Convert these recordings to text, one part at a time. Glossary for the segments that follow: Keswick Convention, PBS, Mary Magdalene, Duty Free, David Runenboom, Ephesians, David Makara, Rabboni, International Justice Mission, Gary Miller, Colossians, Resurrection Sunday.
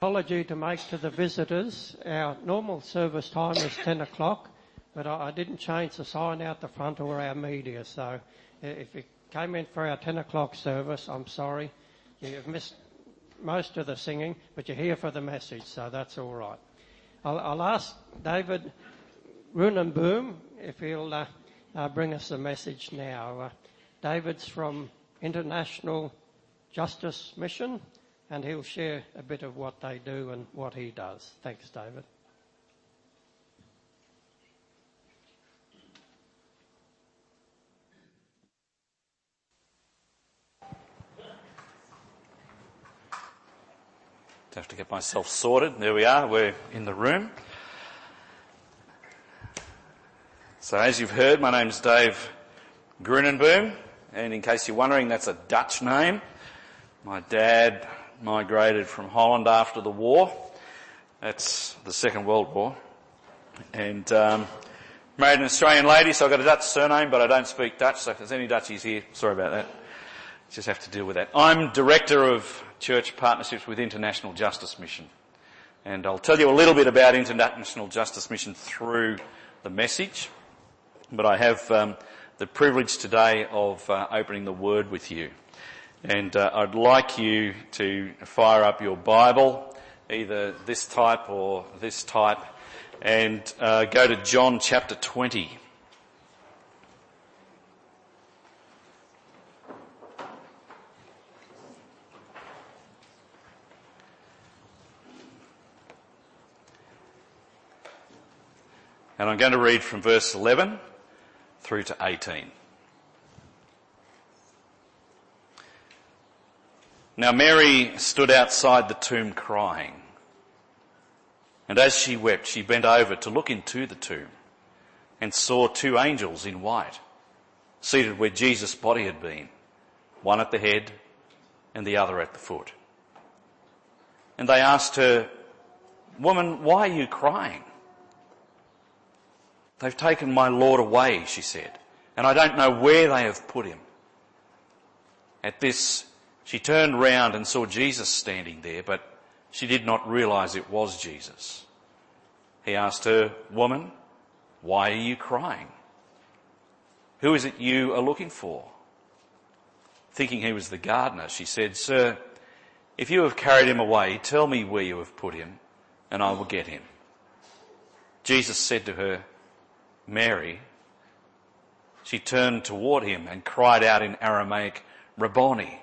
Apology to make to the visitors. Our normal service time is 10 o'clock, but I didn't change the sign out the front or our media. So if you came in for our 10 o'clock service, I'm sorry. You've missed most of the singing, but you're here for the message, so that's all right. I'll ask David Runenboom if he'll bring us the message now. David's from International Justice Mission, and he'll share a bit of what they do and what he does. Thanks, David. I have to get myself sorted. There we are. We're in the room. So as you've heard, my name's Dave Grunenboom, and in case you're wondering, that's a Dutch name. My dad migrated from Holland after the war. That's the Second World War. And married an Australian lady, so I've got a Dutch surname, but I don't speak Dutch, so if there's any Dutchies here, sorry about that. Just have to deal with that. I'm Director of Church Partnerships with International Justice Mission. And I'll tell you a little bit about International Justice Mission through the message, but I have the privilege today of opening the Word with you. And I'd like you to fire up your Bible, either this type or this type, and go to John chapter 20. And I'm going to read from verse 11 through to 18. Now Mary stood outside the tomb crying, and as she wept, she bent over to look into the tomb and saw two angels in white, seated where Jesus' body had been, one at the head and the other at the foot. And they asked her, "Woman, why are you crying?" "They've taken my Lord away," she said, "and I don't know where they have put him." At this, she turned round and saw Jesus standing there, but she did not realise it was Jesus. He asked her, "Woman, why are you crying? Who is it you are looking for?" Thinking he was the gardener, she said, "Sir, if you have carried him away, tell me where you have put him, and I will get him." Jesus said to her, "Mary." She turned toward him and cried out in Aramaic, "Rabboni,"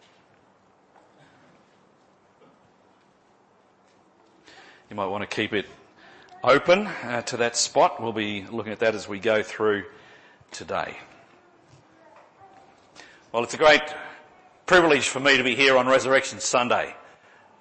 You might want to keep it open to that spot. We'll be looking at that as we go through today. Well, it's a great privilege for me to be here on Resurrection Sunday.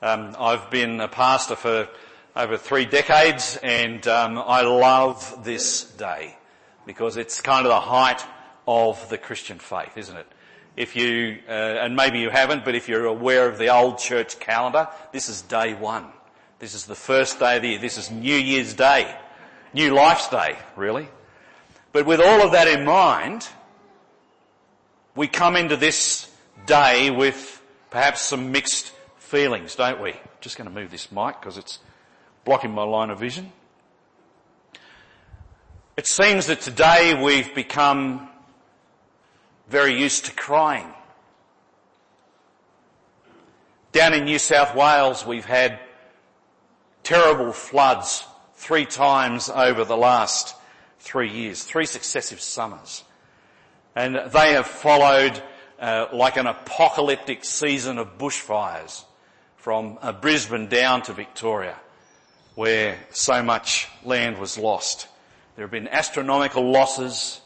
I've been a pastor for over 3 decades, and I love this day because it's kind of the height of the Christian faith, isn't it? If you, and maybe you haven't, but if you're aware of the old church calendar, this is day one. This is the first day of the year. This is New Year's Day, New Life's Day, really. But with all of that in mind, we come into this day with perhaps some mixed feelings, don't we? Just going to move this mic because it's blocking my line of vision. It seems that today we've become very used to crying. Down in New South Wales, we've had terrible floods 3 times over the last 3 years, 3 successive summers. And they have followed like an apocalyptic season of bushfires from Brisbane down to Victoria, where so much land was lost. There have been astronomical losses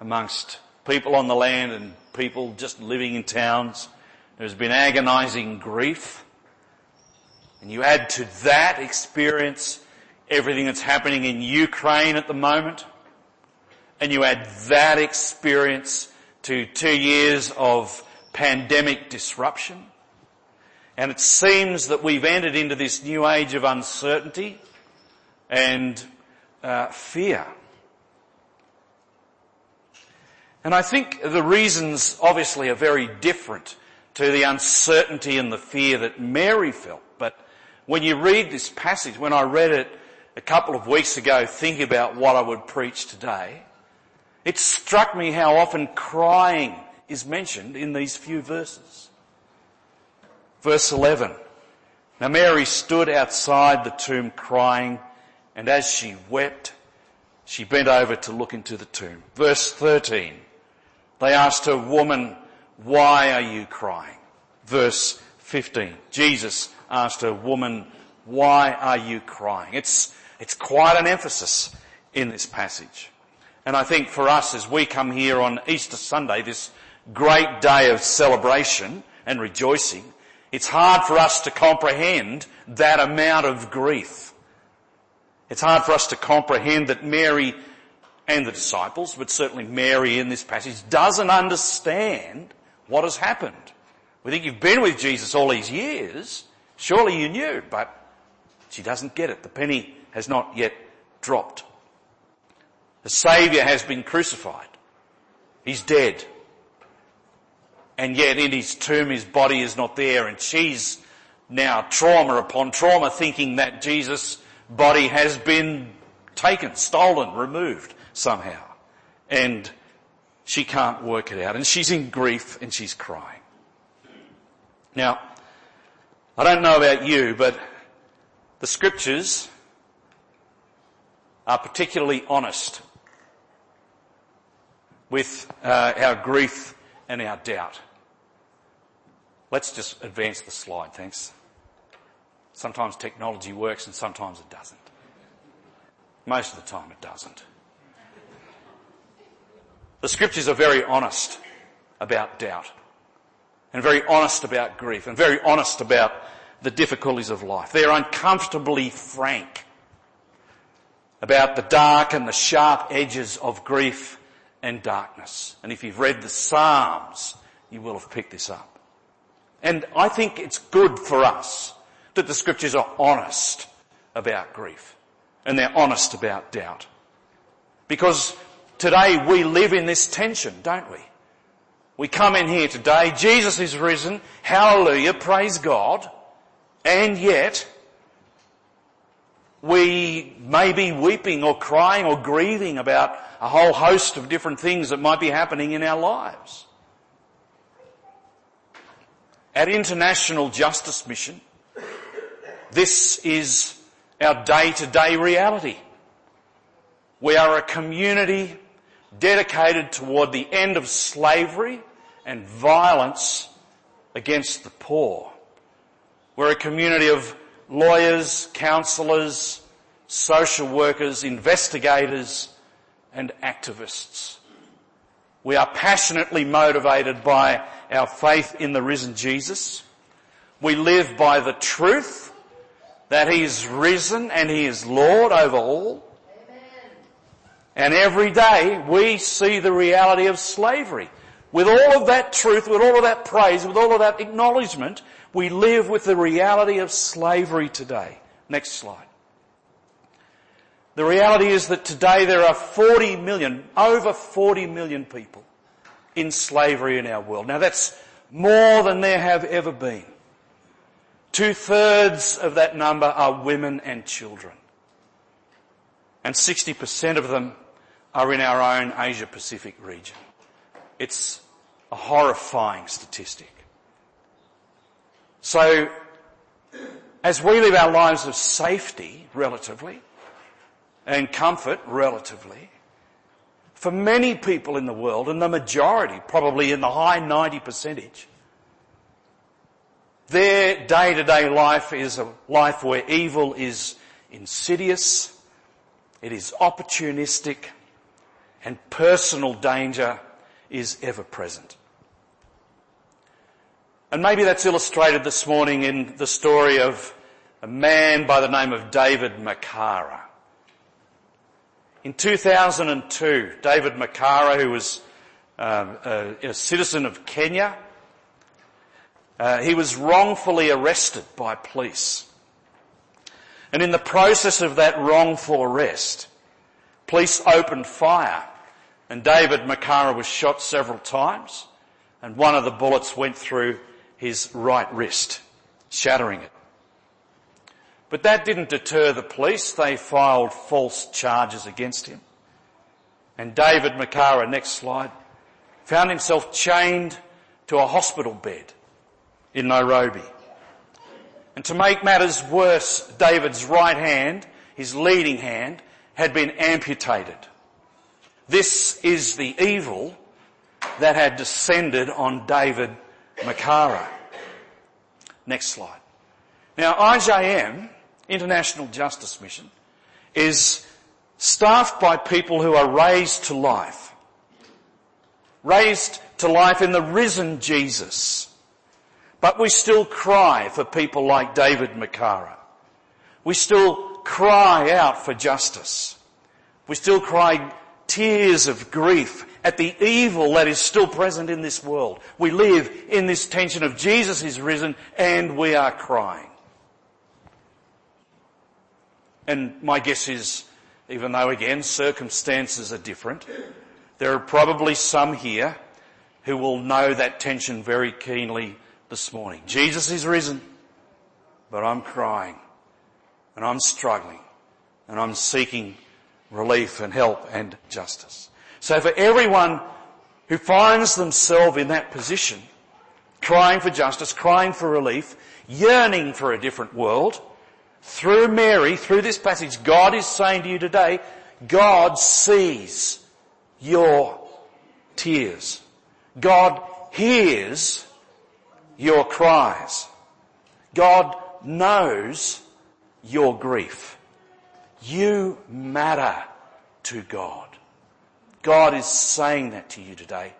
amongst people on the land and people just living in towns. There's been agonising grief. And you add to that experience everything that's happening in Ukraine at the moment, and you add that experience to 2 years of pandemic disruption, and it seems that we've entered into this new age of uncertainty and fear. And I think the reasons obviously are very different to the uncertainty and the fear that Mary felt. But when you read this passage, when I read it a couple of weeks ago, thinking about what I would preach today, it struck me how often crying is mentioned in these few verses. Verse 11, "Now Mary stood outside the tomb crying, and as she wept, she bent over to look into the tomb." Verse 13, they asked her, "Woman, why are you crying?" Verse 15, Jesus asked her, "Woman, why are you crying?" It's quite an emphasis in this passage. And I think for us, as we come here on Easter Sunday, this great day of celebration and rejoicing, it's hard for us to comprehend that amount of grief. It's hard for us to comprehend that Mary and the disciples, but certainly Mary in this passage, doesn't understand what has happened. We think, you've been with Jesus all these years, surely you knew, but she doesn't get it. The penny has not yet dropped. The Saviour has been crucified. He's dead. And yet in his tomb his body is not there, and she's now trauma upon trauma thinking that Jesus' body has been taken, stolen, removed somehow. And she can't work it out. And she's in grief and she's crying. Now, I don't know about you, but the scriptures are particularly honest with our grief and our doubt. Let's just advance the slide, thanks. Sometimes technology works and sometimes it doesn't. Most of the time it doesn't. The scriptures are very honest about doubt, and very honest about grief, and very honest about the difficulties of life. They're uncomfortably frank about the dark and the sharp edges of grief and darkness. And if you've read the Psalms, you will have picked this up. And I think it's good for us that the scriptures are honest about grief, and they're honest about doubt. Because today we live in this tension, don't we? We come in here today, Jesus is risen, hallelujah, praise God, and yet we may be weeping or crying or grieving about a whole host of different things that might be happening in our lives. At International Justice Mission, this is our day-to-day reality. We are a community dedicated toward the end of slavery and violence against the poor. We're a community of lawyers, counsellors, social workers, investigators and activists. We are passionately motivated by our faith in the risen Jesus. We live by the truth that he is risen and he is Lord over all. And every day we see the reality of slavery. With all of that truth, with all of that praise, with all of that acknowledgement, we live with the reality of slavery today. Next slide. The reality is that today there are 40 million, over 40 million people in slavery in our world. Now that's more than there have ever been. 2/3 of that number are women and children. And 60% of them are in our own Asia-Pacific region. It's a horrifying statistic. So, as we live our lives of safety, relatively, and comfort, relatively, for many people in the world, and the majority, probably in the high 90%, their day-to-day life is a life where evil is insidious, it is opportunistic, and personal danger is ever present. And maybe that's illustrated this morning in the story of a man by the name of David Makara. In 2002, David Makara, who was a citizen of Kenya, he was wrongfully arrested by police. And in the process of that wrongful arrest, police opened fire and David Makara was shot several times and one of the bullets went through his right wrist, shattering it. But that didn't deter the police. They filed false charges against him. And David Makara, next slide, found himself chained to a hospital bed in Nairobi. And to make matters worse, David's right hand, his leading hand, had been amputated. This is the evil that had descended on David Makara. Next slide. Now, IJM, International Justice Mission, is staffed by people who are raised to life. Raised to life in the risen Jesus. But we still cry for people like David Makara. We still cry out for justice. We still cry tears of grief at the evil that is still present in this world. We live in this tension of Jesus is risen and we are crying. And my guess is, even though again circumstances are different, there are probably some here who will know that tension very keenly this morning. Jesus is risen, but I'm crying and I'm struggling and I'm seeking relief and help and justice. So for everyone who finds themselves in that position, crying for justice, crying for relief, yearning for a different world, through Mary, through this passage, God is saying to you today, God sees your tears. God hears your cries. God knows your grief. You matter to God. God is saying that to you today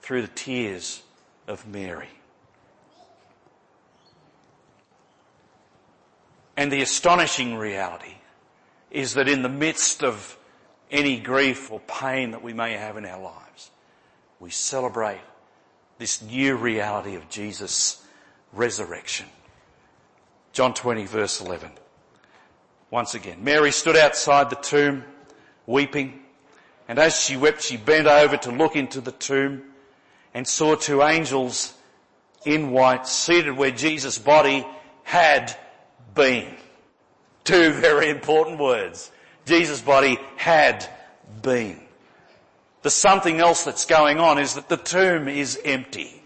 through the tears of Mary. And the astonishing reality is that in the midst of any grief or pain that we may have in our lives, we celebrate this new reality of Jesus' resurrection. John 20 verse 11. Once again, Mary stood outside the tomb, weeping, and as she wept, she bent over to look into the tomb and saw two angels in white seated where Jesus' body had been. Two very important words. Jesus' body had been. The something else that's going on is that the tomb is empty.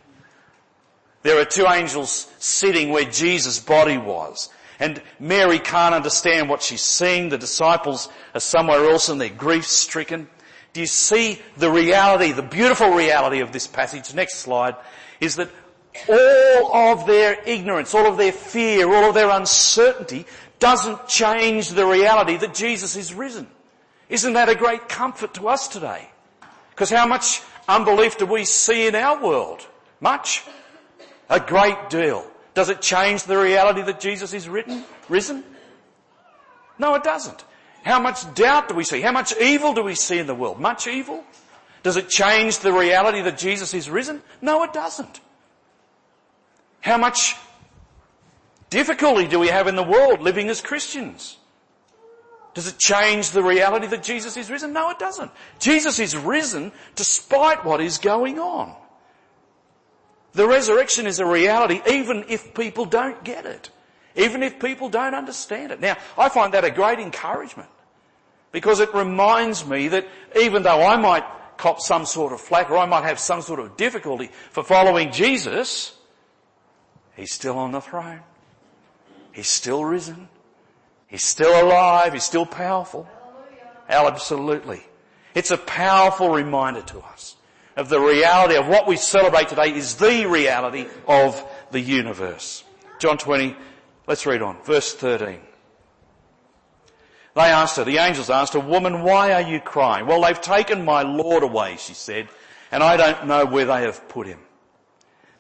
There are two angels sitting where Jesus' body was. And Mary can't understand what she's seeing. The disciples are somewhere else and they're grief-stricken. Do you see the reality, the beautiful reality of this passage? Next slide. Is that all of their ignorance, all of their fear, all of their uncertainty doesn't change the reality that Jesus is risen. Isn't that a great comfort to us today? Because how much unbelief do we see in our world? Much. A great deal. Does it change the reality that Jesus is risen? No, it doesn't. How much doubt do we see? How much evil do we see in the world? Much evil. Does it change the reality that Jesus is risen? No, it doesn't. How much difficulty do we have in the world living as Christians? Does it change the reality that Jesus is risen? No, it doesn't. Jesus is risen despite what is going on. The resurrection is a reality even if people don't get it. Even if people don't understand it. Now, I find that a great encouragement because it reminds me that even though I might cop some sort of flack or I might have some sort of difficulty for following Jesus, He's still on the throne. He's still risen. He's still alive. He's still powerful. Hallelujah. Absolutely. It's a powerful reminder to us of the reality of what we celebrate today is the reality of the universe. John 20, let's read on, verse 13. The angels asked her, "Woman, why are you crying?" "Well, they've taken my Lord away," she said, "and I don't know where they have put him."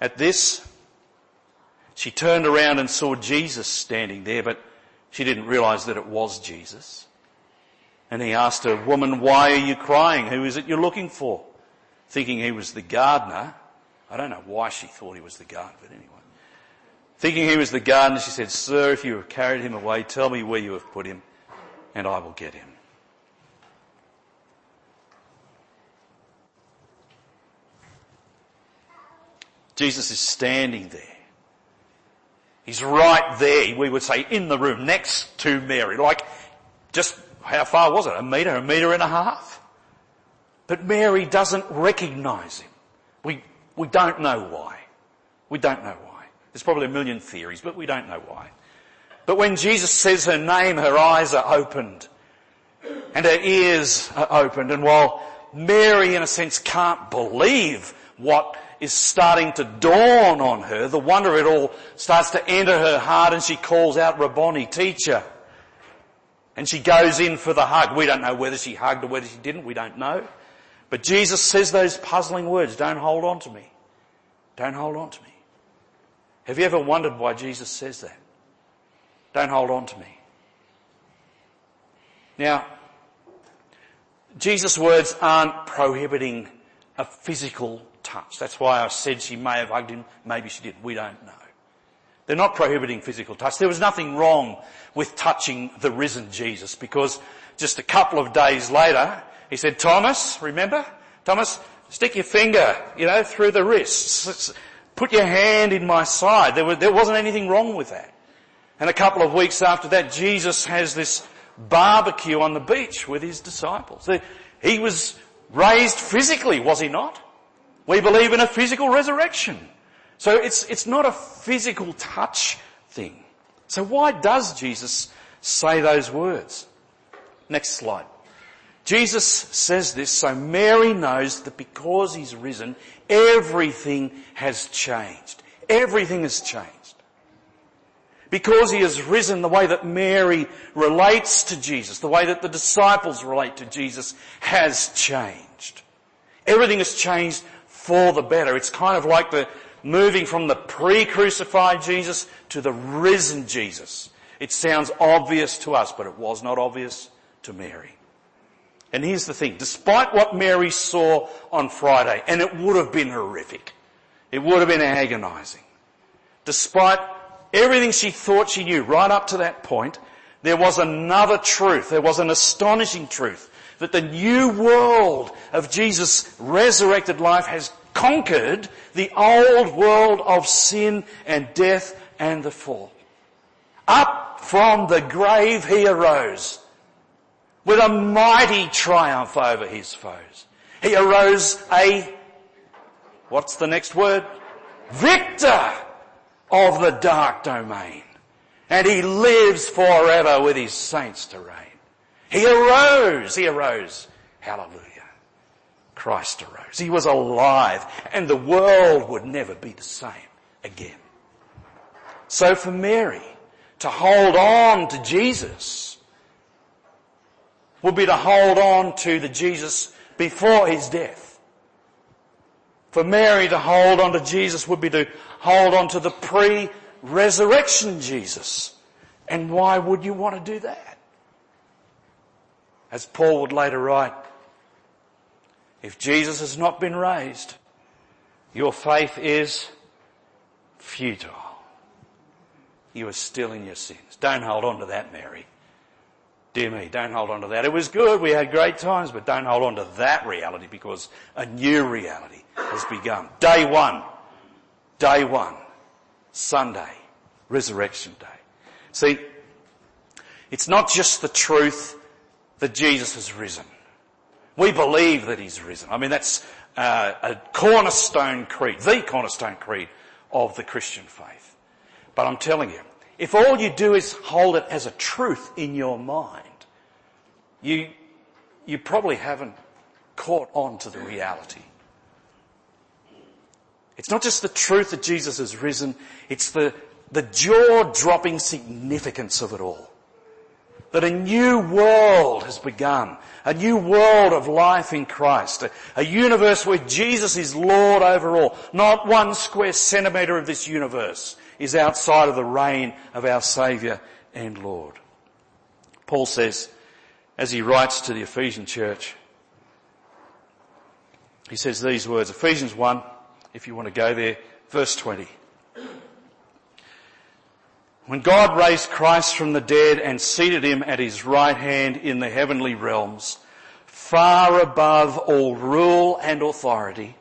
At this, she turned around and saw Jesus standing there, but She didn't realize that it was Jesus. And he asked her, "Woman, why are you crying? Who is it you're looking for?" Thinking he was the gardener. I don't know why she thought he was the gardener, but anyway. Thinking he was the gardener, she said, "Sir, if you have carried him away, tell me where you have put him, and I will get him." Jesus is standing there. He's right there, we would say, in the room, next to Mary. Like, just, how far was it? A metre and a half? But Mary doesn't recognise him. We don't know why. We don't know why. There's probably a million theories, but we don't know why. But when Jesus says her name, her eyes are opened and her ears are opened. And while Mary, in a sense, can't believe what is starting to dawn on her, the wonder of it all starts to enter her heart, and she calls out, "Rabboni, teacher." And she goes in for the hug. We don't know whether she hugged or whether she didn't. We don't know. But Jesus says those puzzling words, "Don't hold on to me. Don't hold on to me." Have you ever wondered why Jesus says that? "Don't hold on to me." Now, Jesus' words aren't prohibiting a physical touch. That's why I said she may have hugged him. Maybe she didn't. We don't know. They're not prohibiting physical touch. There was nothing wrong with touching the risen Jesus, because just a couple of days later, he said, "Thomas, remember? Thomas, stick your finger, through the wrists. Put your hand in my side." There wasn't anything wrong with that. And a couple of weeks after that, Jesus has this barbecue on the beach with his disciples. He was raised physically, was he not? We believe in a physical resurrection. So it's not a physical touch thing. So why does Jesus say those words? Next slide. Jesus says this so Mary knows that because he's risen, everything has changed. Everything has changed. Because he has risen, the way that Mary relates to Jesus, the way that the disciples relate to Jesus has changed. Everything has changed for the better. It's kind of like the moving from the pre-crucified Jesus to the risen Jesus. It sounds obvious to us, but it was not obvious to Mary. And here's the thing. Despite what Mary saw on Friday, and it would have been horrific, it would have been agonising, despite everything she thought she knew right up to that point, there was another truth. There was an astonishing truth that the new world of Jesus' resurrected life has conquered the old world of sin and death and the fall. Up from the grave he arose with a mighty triumph over his foes. He arose what's the next word? Victor of the dark domain. And he lives forever with his saints to reign. He arose. Hallelujah. Christ arose. He was alive, and the world would never be the same again. So for Mary to hold on to Jesus would be to hold on to the Jesus before his death. For Mary to hold on to Jesus would be to hold on to the pre-resurrection Jesus. And why would you want to do that? As Paul would later write, if Jesus has not been raised, your faith is futile. You are still in your sins. Don't hold on to that, Mary. Dear me, don't hold on to that. It was good, we had great times, but don't hold on to that reality, because a new reality has begun. Day one, Sunday, Resurrection Day. See, it's not just the truth that Jesus has risen. We believe that he's risen. I mean, that's a cornerstone creed, the cornerstone creed of the Christian faith. But I'm telling you, if all you do is hold it as a truth in your mind, you probably haven't caught on to the reality. It's not just the truth that Jesus has risen, it's the jaw-dropping significance of it all. That a new world has begun, a new world of life in Christ, a universe where Jesus is Lord over all. Not one square centimetre of this universe is outside of the reign of our Saviour and Lord. Paul says, as he writes to the Ephesian church, he says these words, Ephesians 1, if you want to go there, verse 20. When God raised Christ from the dead and seated him at his right hand in the heavenly realms, far above all rule and authority,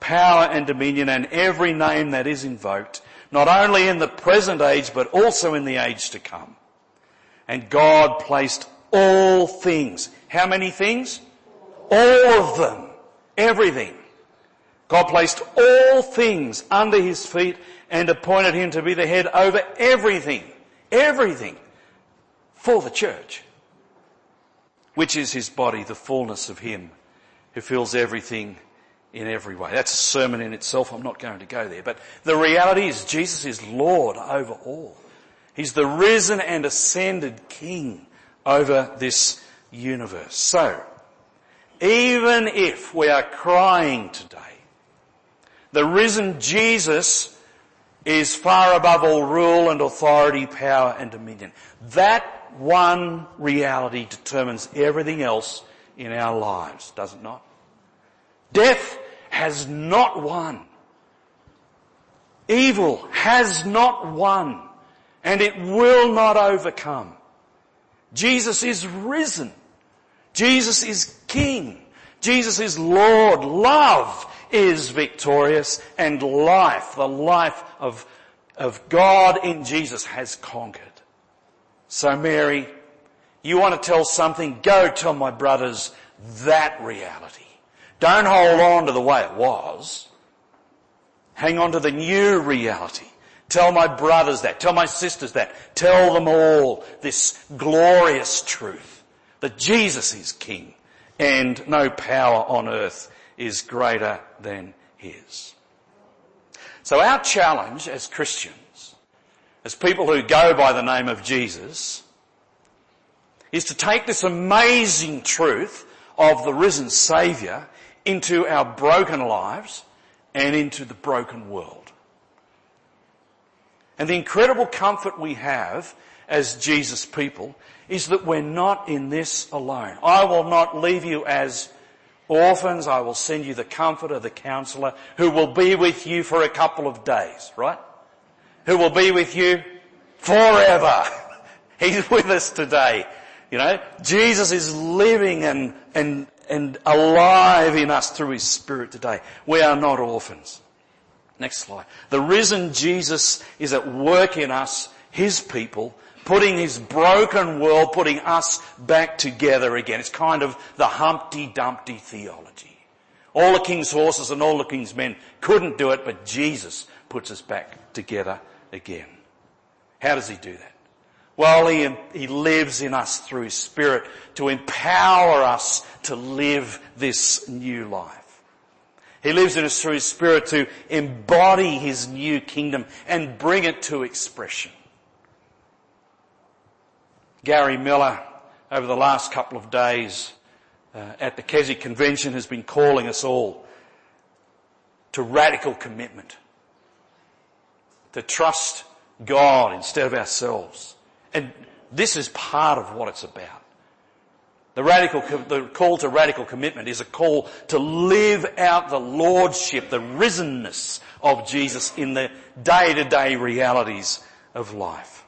power and dominion and every name that is invoked, not only in the present age but also in the age to come. And God placed all things. How many things? All of them. Everything. God placed all things under his feet and appointed him to be the head over everything. Everything. For the church. Which is his body, the fullness of him who fills everything in every way. That's a sermon in itself. I'm not going to go there. But the reality is Jesus is Lord over all. He's the risen and ascended King over this universe. So, even if we are crying today, the risen Jesus is far above all rule and authority, power and dominion. That one reality determines everything else in our lives, does it not? Death has not won. Evil has not won. And it will not overcome. Jesus is risen. Jesus is King. Jesus is Lord. Love is victorious. And life, the life of God in Jesus, has conquered. So Mary, you want to tell something? Go tell my brothers that reality. Don't hold on to the way it was. Hang on to the new reality. Tell my brothers that. Tell my sisters that. Tell them all this glorious truth that Jesus is King and no power on earth is greater than his. So our challenge as Christians, as people who go by the name of Jesus, is to take this amazing truth of the risen Saviour into our broken lives and into the broken world. And the incredible comfort we have as Jesus people is that we're not in this alone. I will not leave you as orphans. I will send you the comforter, the counsellor, who will be with you for a couple of days, right? Who will be with you forever. He's with us today. You know, Jesus is living and alive in us through his Spirit today. We are not orphans. Next slide. The risen Jesus is at work in us, his people, putting his broken world, putting us back together again. It's kind of the Humpty Dumpty theology. All the king's horses and all the king's men couldn't do it, but Jesus puts us back together again. How does he do that? Well, he lives in us through his Spirit to empower us to live this new life. He lives in us through his Spirit to embody his new kingdom and bring it to expression. Gary Miller, over the last couple of days at the Keswick Convention, has been calling us all to radical commitment, to trust God instead of ourselves. And this is part of what it's about. The call to radical commitment is a call to live out the lordship, the risenness of Jesus in the day-to-day realities of life.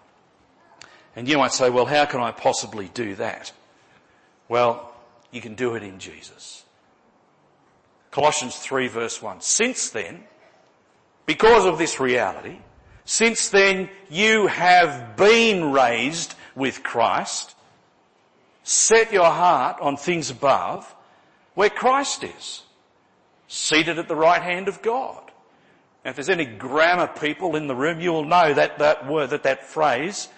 And you might say, well, how can I possibly do that? Well, you can do it in Jesus. Colossians 3 verse 1. Since then, because of this reality, since then you have been raised with Christ. Set your heart on things above, where Christ is, seated at the right hand of God. Now, if there's any grammar people in the room, you will know that word, that phrase,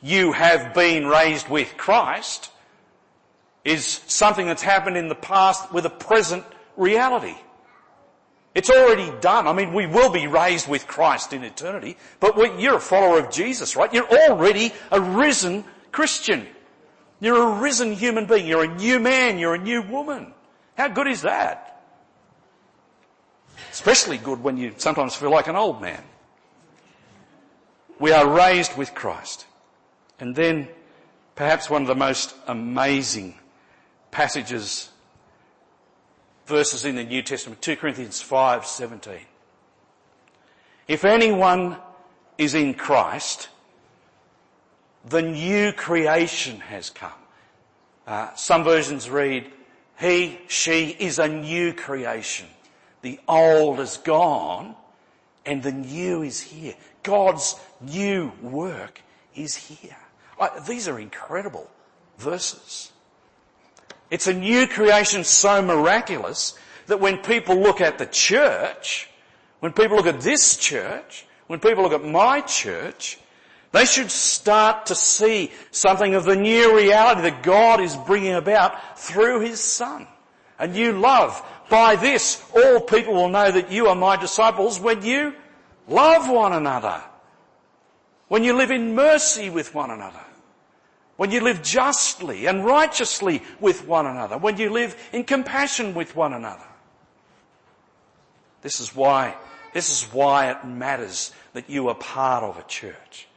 you have been raised with Christ, is something that's happened in the past with a present reality. It's already done. I mean, we will be raised with Christ in eternity, but you're a follower of Jesus, right? You're already a risen Christian. You're a risen human being. You're a new man. You're a new woman. How good is that? Especially good when you sometimes feel like an old man. We are raised with Christ. And then perhaps one of the most amazing passages, verses in the New Testament, 2 Corinthians 5:17. If anyone is in Christ, the new creation has come. Some versions read, he, she is a new creation. The old is gone and the new is here. God's new work is here. These are incredible verses. It's a new creation so miraculous that when people look at the church, when people look at this church, when people look at my church, they should start to see something of the new reality that God is bringing about through His Son. A new love. By this, all people will know that you are my disciples when you love one another. When you live in mercy with one another. When you live justly and righteously with one another. When you live in compassion with one another. This is why it matters that you are part of a church.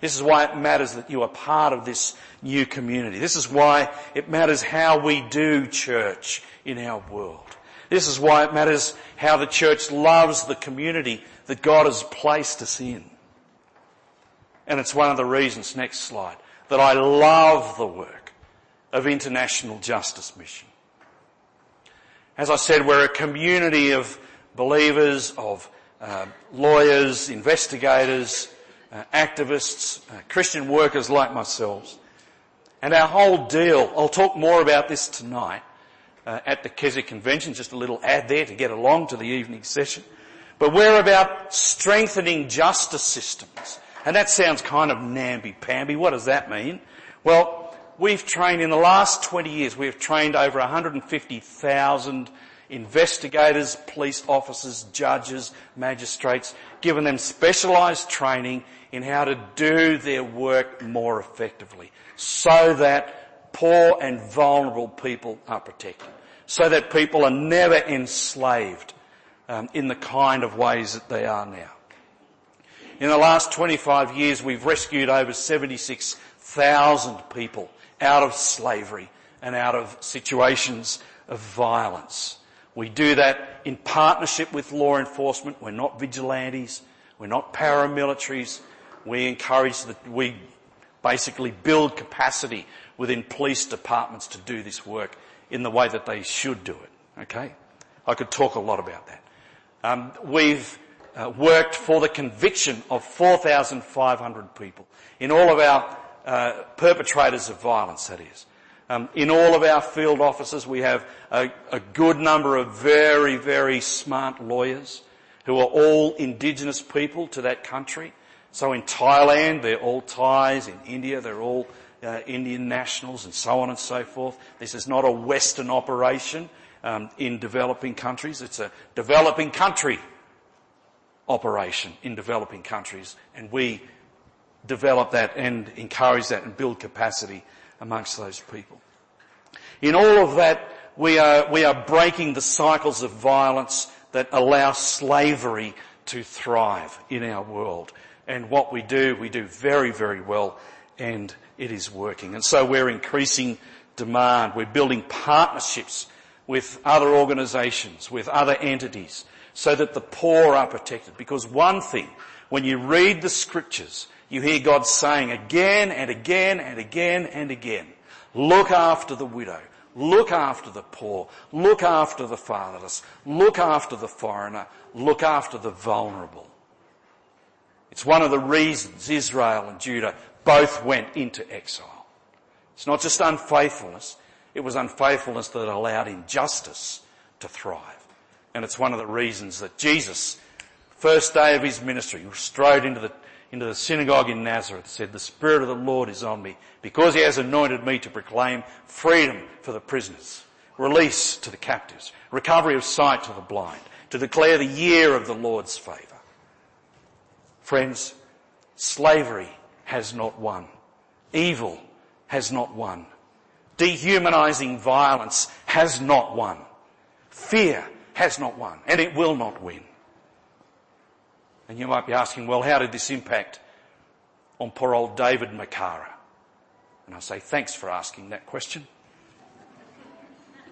This is why it matters that you are part of this new community. This is why it matters how we do church in our world. This is why it matters how the church loves the community that God has placed us in. And it's one of the reasons, next slide, that I love the work of International Justice Mission. As I said, we're a community of believers, of lawyers, investigators, activists, Christian workers like myself. And our whole deal, I'll talk more about this tonight at the Keswick Convention, just a little ad there to get along to the evening session. But we're about strengthening justice systems. And that sounds kind of namby-pamby. What does that mean? Well, we've trained in the last 20 years, we've trained over 150,000 investigators, police officers, judges, magistrates, given them specialised training in how to do their work more effectively so that poor and vulnerable people are protected, so that people are never enslaved in the kind of ways that they are now. In the last 25 years, we've rescued over 76,000 people out of slavery and out of situations of violence. We do that in partnership with law enforcement. We're not vigilantes. We're not paramilitaries. We basically build capacity within police departments to do this work in the way that they should do it. Okay? I could talk a lot about that. We've worked for the conviction of 4,500 people in all of our perpetrators of violence, that is. In all of our field offices, we have a good number of very, very smart lawyers who are all indigenous people to that country. So in Thailand, they're all Thais. In India, they're all Indian nationals and so on and so forth. This is not a Western operation in developing countries. It's a developing country operation in developing countries. And we develop that and encourage that and build capacity amongst those people. In all of that, we are breaking the cycles of violence that allow slavery to thrive in our world. And what we do very, very well, and it is working. And so we're increasing demand. We're building partnerships with other organisations, with other entities, so that the poor are protected. Because one thing, when you read the scriptures, you hear God saying again and again and again and again, look after the widow, look after the poor, look after the fatherless, look after the foreigner, look after the vulnerable. It's one of the reasons Israel and Judah both went into exile. It's not just unfaithfulness, it was unfaithfulness that allowed injustice to thrive. And it's one of the reasons that Jesus, first day of his ministry, strode into the synagogue in Nazareth, said, the Spirit of the Lord is on me because he has anointed me to proclaim freedom for the prisoners, release to the captives, recovery of sight to the blind, to declare the year of the Lord's favour. Friends, slavery has not won. Evil has not won. Dehumanising violence has not won. Fear has not won, and it will not win. And you might be asking, well, how did this impact on poor old David Makara? And I say, thanks for asking that question.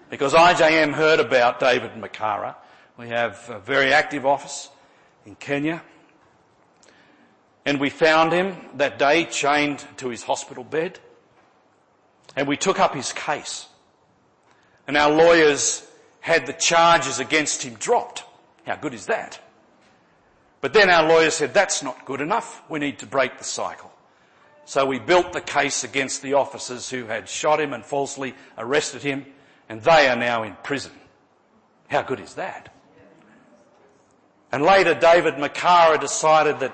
Because IJM heard about David Makara. We have a very active office in Kenya. And we found him that day chained to his hospital bed. And we took up his case. And our lawyers had the charges against him dropped. How good is that? But then our lawyer said, that's not good enough. We need to break the cycle. So we built the case against the officers who had shot him and falsely arrested him, and they are now in prison. How good is that? And later David Makara decided that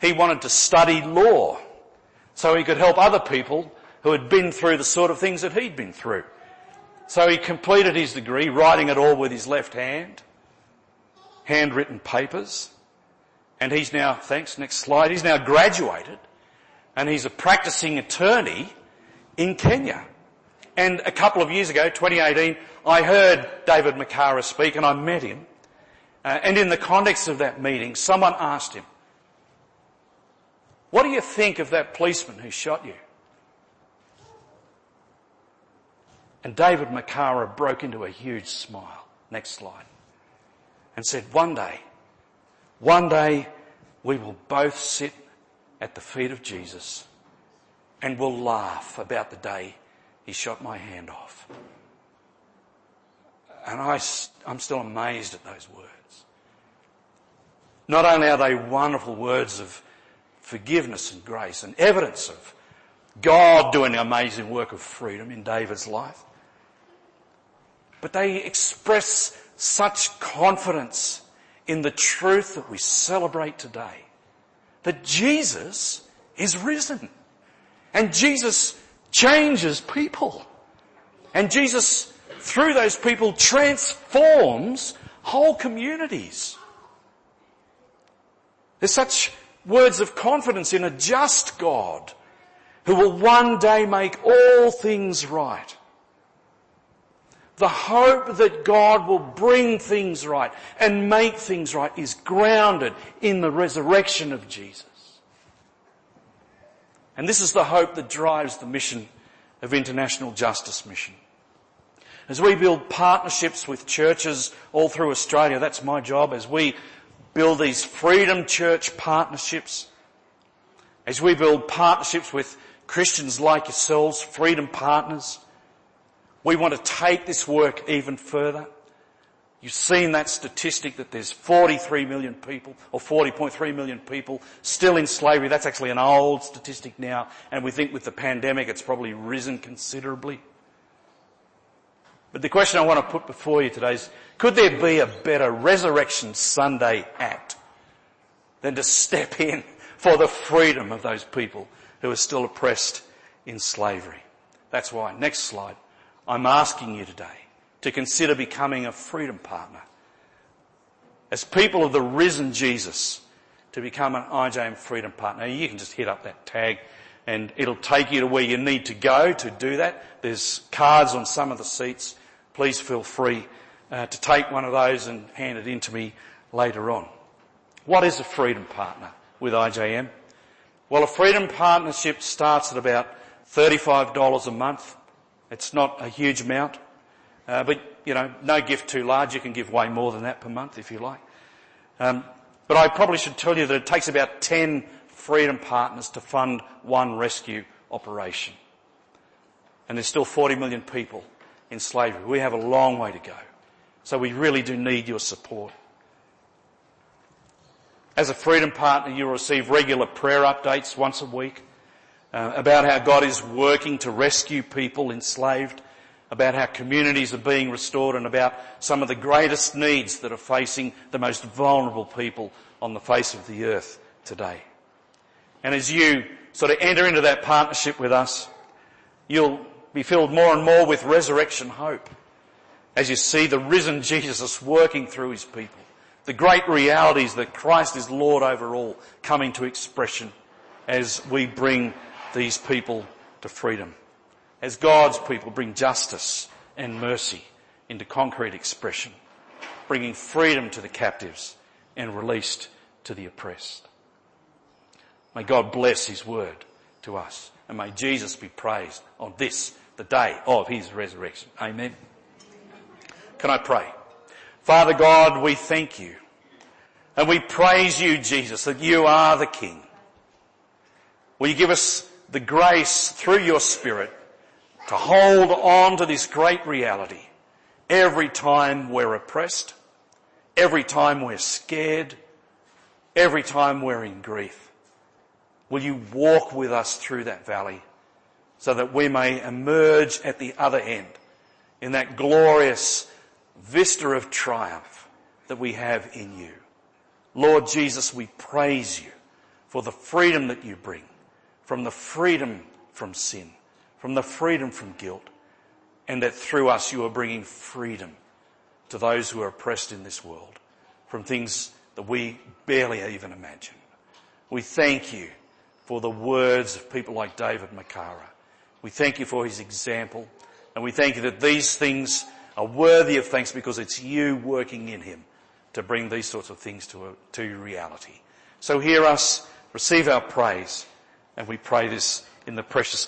he wanted to study law so he could help other people who had been through the sort of things that he'd been through. So he completed his degree, writing it all with his left hand, handwritten papers, and he's now, thanks, next slide, he's now graduated and he's a practicing attorney in Kenya. And a couple of years ago, 2018, I heard David Makara speak and I met him. And in the context of that meeting, someone asked him, what do you think of that policeman who shot you? And David Makara broke into a huge smile, next slide, and said, one day we will both sit at the feet of Jesus and we'll laugh about the day he shot my hand off. And I'm still amazed at those words. Not only are they wonderful words of forgiveness and grace and evidence of God doing an amazing work of freedom in David's life, but they express such confidence in the truth that we celebrate today, that Jesus is risen and Jesus changes people and Jesus, through those people, transforms whole communities. There's such words of confidence in a just God who will one day make all things right. The hope that God will bring things right and make things right is grounded in the resurrection of Jesus. And this is the hope that drives the mission of International Justice Mission. As we build partnerships with churches all through Australia, that's my job, as we build these Freedom Church partnerships, as we build partnerships with Christians like yourselves, Freedom Partners, we want to take this work even further. You've seen that statistic that there's 40.3 million people still in slavery. That's actually an old statistic now, and we think with the pandemic it's probably risen considerably. But the question I want to put before you today is, could there be a better Resurrection Sunday act than to step in for the freedom of those people who are still oppressed in slavery? That's why, next slide, I'm asking you today to consider becoming a freedom partner. As people of the risen Jesus, to become an IJM freedom partner. You can just hit up that tag and it'll take you to where you need to go to do that. There's cards on some of the seats. Please feel free to take one of those and hand it in to me later on. What is a freedom partner with IJM? Well, a freedom partnership starts at about $35 a month. It's not a huge amount, but you know, no gift too large. You can give way more than that per month if you like. But I probably should tell you that it takes about 10 freedom partners to fund one rescue operation. And there's still 40 million people in slavery. We have a long way to go. So we really do need your support. As a freedom partner, you'll receive regular prayer updates once a week, about how God is working to rescue people enslaved, about how communities are being restored, and about some of the greatest needs that are facing the most vulnerable people on the face of the earth today. And as you sort of enter into that partnership with us, you'll be filled more and more with resurrection hope as you see the risen Jesus working through his people, the great realities that Christ is Lord over all coming to expression as we bring these people to freedom, as God's people bring justice and mercy into concrete expression, bringing freedom to the captives and released to the oppressed. May God bless his word to us. And may Jesus be praised on this, the day of his resurrection. Amen. Can I pray? Father God, we thank you and we praise you, Jesus, that you are the King. Will you give us the grace through your Spirit to hold on to this great reality every time we're oppressed, every time we're scared, every time we're in grief. Will you walk with us through that valley so that we may emerge at the other end in that glorious vista of triumph that we have in you. Lord Jesus, we praise you for the freedom that you bring, from the freedom from sin, from the freedom from guilt, and that through us you are bringing freedom to those who are oppressed in this world from things that we barely even imagine. We thank you for the words of people like David Makara. We thank you for his example, and we thank you that these things are worthy of thanks because it's you working in him to bring these sorts of things to reality. So hear us, receive our praise, and we pray this in the precious